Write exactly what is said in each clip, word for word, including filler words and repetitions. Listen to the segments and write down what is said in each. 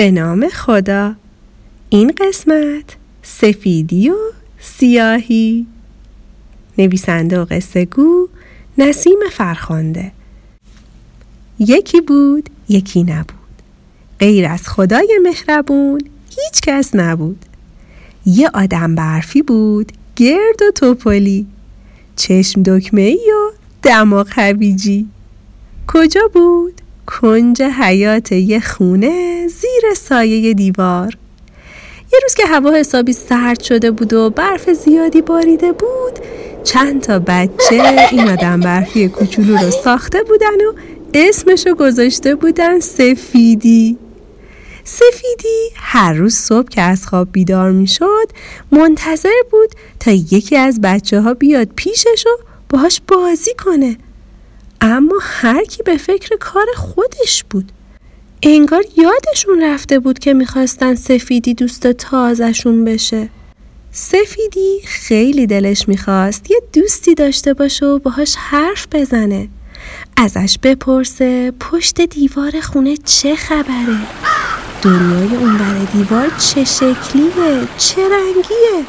به نام خدا. این قسمت سفیدی و سیاهی، نویسنده و قصه گو نسیم فرخنده. یکی بود یکی نبود، غیر از خدای مهربون هیچ کس نبود. یه آدم برفی بود، گرد و توپلی، چشم دکمه‌ای و دماغ هویجی. کجا بود؟ کنج حیات یه خونه زیر سایه دیوار. یه روز که هوا حسابی سرد شده بود و برف زیادی باریده بود، چند تا بچه این آدم برفی کوچولو رو ساخته بودن و اسمشو گذاشته بودن سفیدی. سفیدی هر روز صبح که از خواب بیدار می شد، منتظر بود تا یکی از بچه ها بیاد پیشش و باهاش بازی کنه. اما هر کی به فکر کار خودش بود. انگار یادشون رفته بود که میخواستن سفیدی دوست تازه‌شون بشه. سفیدی خیلی دلش میخواست یه دوستی داشته باشه و باهاش حرف بزنه، ازش بپرسه پشت دیوار خونه چه خبره، دنیای اون بر دیوار چه شکلیه، چه رنگیه.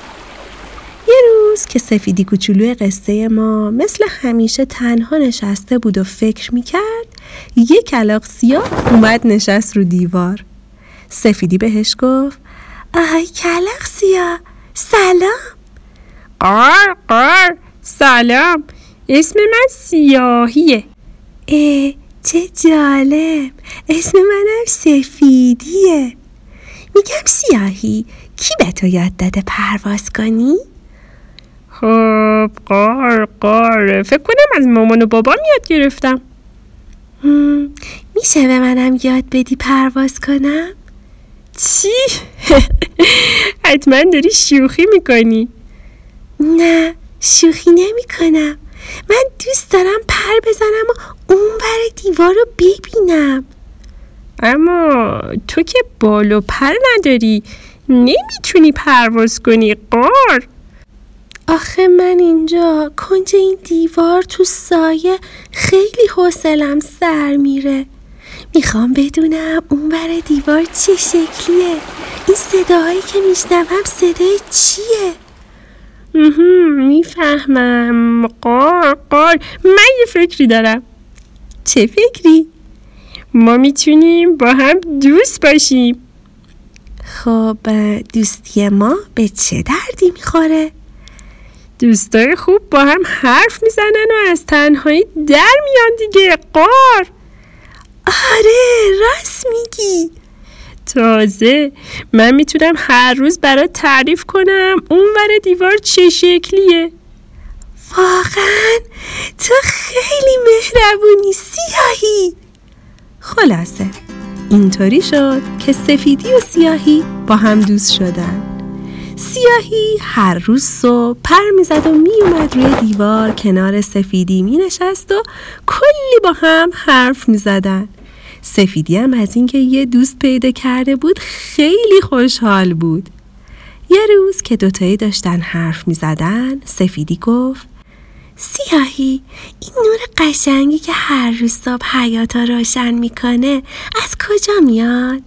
یه روز که سفیدی کوچولوی قصه ما مثل همیشه تنها نشسته بود و فکر میکرد، یه کلاغ سیاه اومد نشست رو دیوار. سفیدی بهش گفت: آهای کلاغ سیاه، سلام. قار قار، سلام، اسم من سیاهیه. اه چه جالب، اسم منم سفیدیه. میگم سیاهی، کی به تو یاد داده پرواز کنی؟ خب قار قار، فکر کنم از مامان و بابام یاد گرفتم. میشه به منم یاد بدی پرواز کنم؟ چی؟ حتما داری شوخی میکنی. نه شوخی نمی کنم. من دوست دارم پر بزنم و اون بر دیوار رو ببینم. اما تو که بال و پر نداری، نمیتونی پرواز کنی قار. آخه من اینجا کنج این دیوار تو سایه خیلی حوصله‌ام سر میره. میخوام بدونم اون بر دیوار چه شکلیه، این صداهایی که میشنوم صدای چیه. میفهمم قار قار، من یه فکری دارم. چه فکری؟ ما میتونیم با هم دوست باشیم. خب دوستی ما به چه دردی میخوره؟ دوستای خوب با هم حرف میزنن و از تنهایی در میان دیگه قار. آره راست میگی. تازه من میتونم هر روز برای تعریف کنم اونور دیوار چه شکلیه. واقعا تو خیلی مهربونی سیاهی. خلاصه اینطوری شد که سفیدی و سیاهی با هم دوست شدن. سیاهی هر روز صبح پر میزد و میومد روی دیوار، کنار سفیدی مینشست و کلی با هم حرف میزدن. سفیدی هم از اینکه یه دوست پیدا کرده بود خیلی خوشحال بود. یه روز که دوتایی داشتن حرف میزدن، سفیدی گفت: سیاهی، این نور قشنگی که هر روز صبح حیاتا روشن میکنه از کجا میاد؟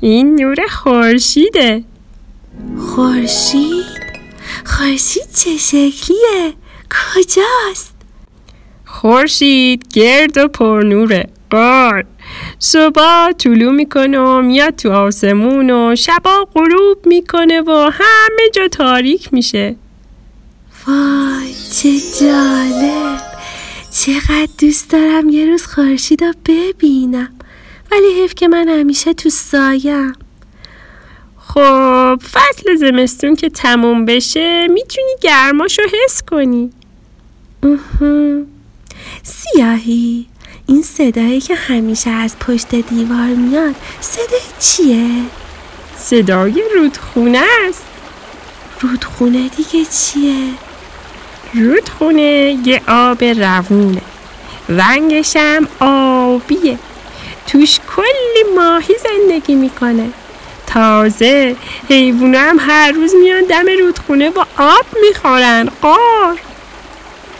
این نور خورشیده. خورشید؟ خورشید چه شکلیه؟ کجاست؟ خورشید گرد و پرنوره قار. صبح طلوع میکنه و میاد تو آسمون و شبا غروب میکنه و همه جا تاریک میشه. وای چه جالب، چقدر دوست دارم یه روز خورشید رو ببینم، ولی حیف که من همیشه تو سایم. خب فصل زمستون که تموم بشه میتونی گرماشو حس کنی. سیاهی، این صدایی که همیشه از پشت دیوار میاد صدای چیه؟ صدای رودخونه است. رودخونه دیگه چیه؟ رودخونه یه آب روونه، رنگش هم آبیه، توش کلی ماهی زندگی میکنه. تازه حیوونا هم هر روز میان دم رودخونه و آب میخورن قار.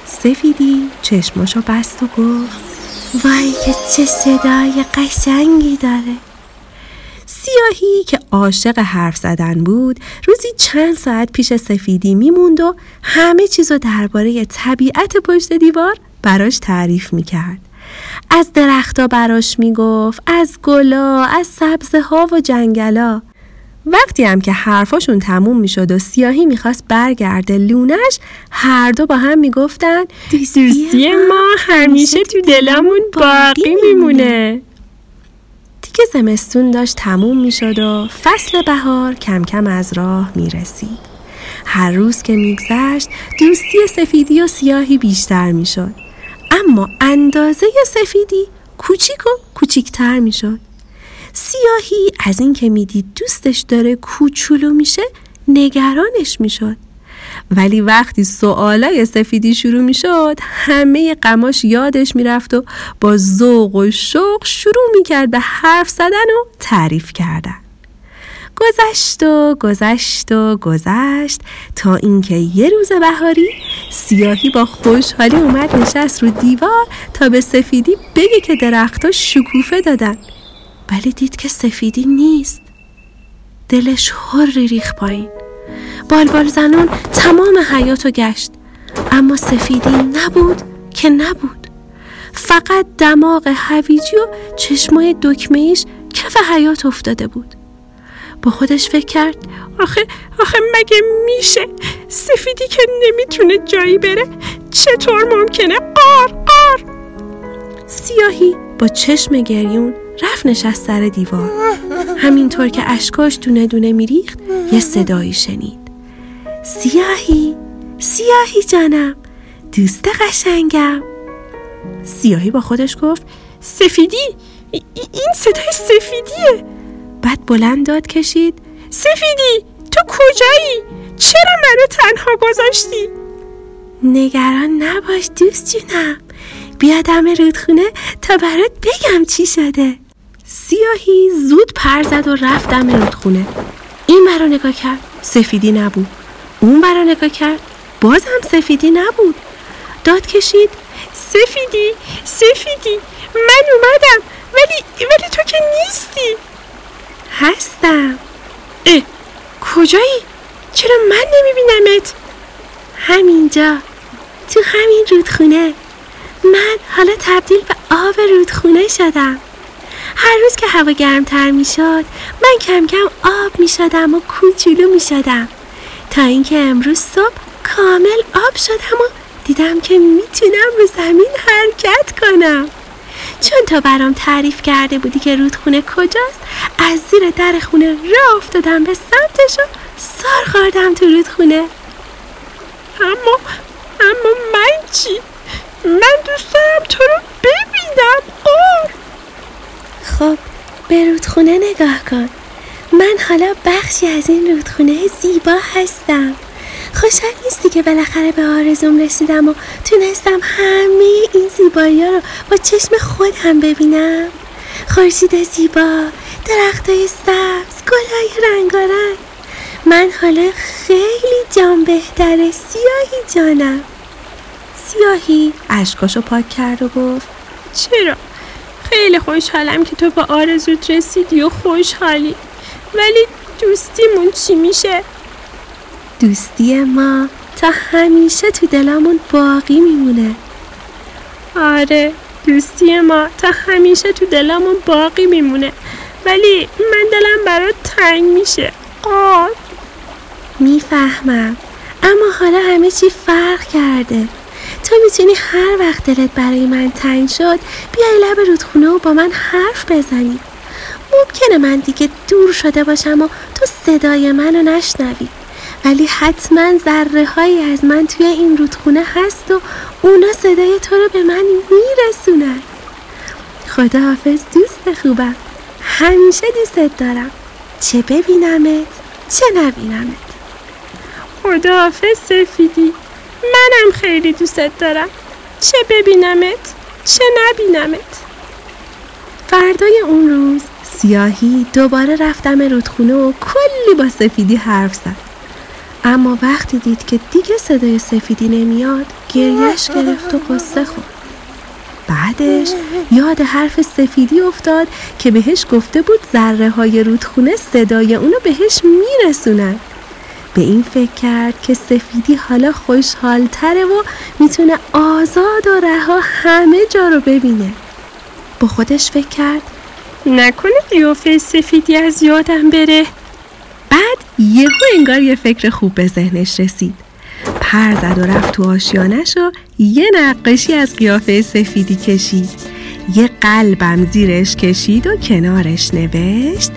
سفیدی چشماشو بست و گفت: وای که چه صدای قشنگی داره. سیاهی که عاشق حرف زدن بود روزی چند ساعت پیش سفیدی میموند و همه چیزو درباره طبیعت پشت دیوار براش تعریف میکرد. از درختا براش میگفت، از گلا، از سبزه ها و جنگلا. وقتی هم که حرفاشون تموم میشد و سیاهی میخواست برگرده لونش، هر دو با هم میگفتن دوستی ما همیشه تو دلمون باقی میمونه. دیگه زمستون داشت تموم میشد و فصل بهار کم کم از راه میرسید. هر روز که میگذشت دوستی سفیدی و سیاهی بیشتر میشد، اما اندازه سفیدی کوچیک و کوچیکتر میشد. سیاهی از این که می دید دوستش داره کوچولو میشه نگرانش می شد. ولی وقتی سوالای سفیدی شروع می شد همه غماش یادش می رفت و با ذوق و شوق شروع می کرد به حرف زدن و تعریف کردن. گذشت و گذشت و گذشت تا اینکه یه روز بهاری سیاهی با خوشحالی اومد نشست رو دیوار تا به سفیدی بگه که درخت‌ها شکوفه دادن، ولی دید که سفیدی نیست. دلش هوری ریخ پایین. بالبال زنان تمام حیاتو گشت، اما سفیدی نبود که نبود. فقط دماغ هویجی و چشمای دکمه ایش کف حیات افتاده بود. با خودش فکر کرد آخه آخه مگه میشه؟ سفیدی که نمیتونه جایی بره چطور ممکنه؟ قار قار. سیاهی با چشم گریون رفت نشست سر دیوار. همینطور که اشکاش دونه دونه میریخت یه صدایی شنید: سیاهی، سیاهی جانم، دوست قشنگم. سیاهی با خودش گفت سفیدی، ای این صدای سفیدیه. بعد بلند داد کشید سفیدی تو کجایی؟ چرا منو تنها گذاشتی؟ نگران نباش دوست جونم، بیا دم رودخونه تا برات بگم چی شده. سیاهی زود پر زد و رفت دم رودخونه. این برا نگاه کرد سفیدی نبود، اون برا نگاه کرد بازم سفیدی نبود. داد کشید سفیدی، سفیدی من اومدم، ولی ولی تو که نیستی. هستم. اه کجایی؟ چرا من نمیبینمت؟ همینجا تو همین رودخونه. من حالا تبدیل به آب رودخونه شدم. هر روز که هوا گرمتر می شد من کم کم آب می شدم و کوچولو می شدم، تا اینکه امروز صبح کامل آب شدم و دیدم که می تونم به زمین حرکت کنم. چون تو برام تعریف کرده بودی که رودخونه کجاست، از زیر در خونه راه افتادم به سمتش و سر خوردم تو رودخونه. اما اما من چی؟ من دوست دارم تو رو ببینم. آه. خب به رودخونه نگاه کن. من حالا بخشی از این رودخونه زیبا هستم. خوشحال نیستی که بالاخره به آرزوم رسیدم و تونستم همه این زیبایی‌ها رو با چشم خودم ببینم؟ خورشید زیبا، درختای سبز، گل‌های رنگارنگ. من حالا خیلی جان بهتره سیاهی جانم. سیاهی اشکاشو پاک کرد و گفت چرا؟ خیلی خوشحالم که تو با آرزوت رسیدی و خوشحالی، ولی دوستیمون چی میشه؟ دوستی ما تا همیشه تو دلمون باقی میمونه. آره دوستی ما تا همیشه تو دلمون باقی میمونه، ولی من دلم برات تنگ میشه. آه میفهمم، اما حالا همه چی فرق کرده. تو میتونی هر وقت دلت برای من تنگ شد بیای لب رودخونه و با من حرف بزنی. ممکنه من دیگه دور شده باشم و تو صدای منو نشنوی، ولی حتما ذره هایی از من توی این رودخونه هست و اونا صدای تو رو به من میرسونن. خداحافظ دوست خوبم، همیشه دوست دارم، چه ببینمت چه نبینمت. خداحافظ سفیدی، منم خیلی دوستت دارم، چه ببینمت چه نبینمت. فردای اون روز سیاهی دوباره رفتم رودخونه و کلی با سفیدی حرف زد، اما وقتی دید که دیگه صدای سفیدی نمیاد گریش گرفت و قصه خورد. بعدش یاد حرف سفیدی افتاد که بهش گفته بود ذره های رودخونه صدای اونو بهش میرسونن. به این فکر کرد که سفیدی حالا خوشحال‌تره و میتونه آزاد و رها همه جا رو ببینه. با خودش فکر کرد نکنه قیافه سفیدی از یادم بره. بعد یهو انگار یه فکر خوب به ذهنش رسید. پر زد و رفت تو آشیانش و یه نقاشی از قیافه سفیدی کشید. یه قلبم زیرش کشید و کنارش نوشت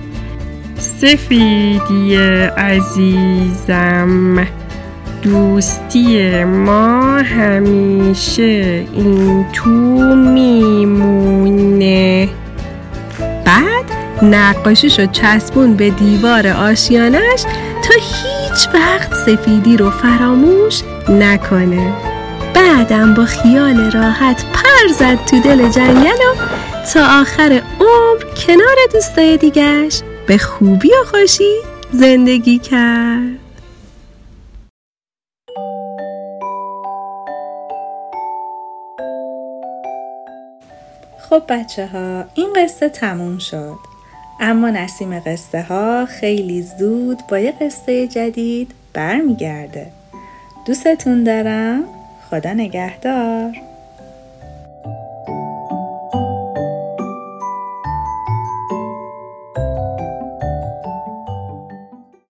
سفیدی عزیزم، دوستی ما همیشه این تو میمونه. بعد نقاشیشو چسبون به دیوار آشیانش تا هیچ وقت سفیدی رو فراموش نکنه. بعدم با خیال راحت پر زد تو دل جنگل و تا آخر عمر کنار دوستای دیگش به خوبی و خوشی زندگی کرد. خب بچه ها، این قصه تموم شد، اما نسیم قصه ها خیلی زود با یه قصه جدید برمیگرده. دوستتون دارم، خدا نگهدار.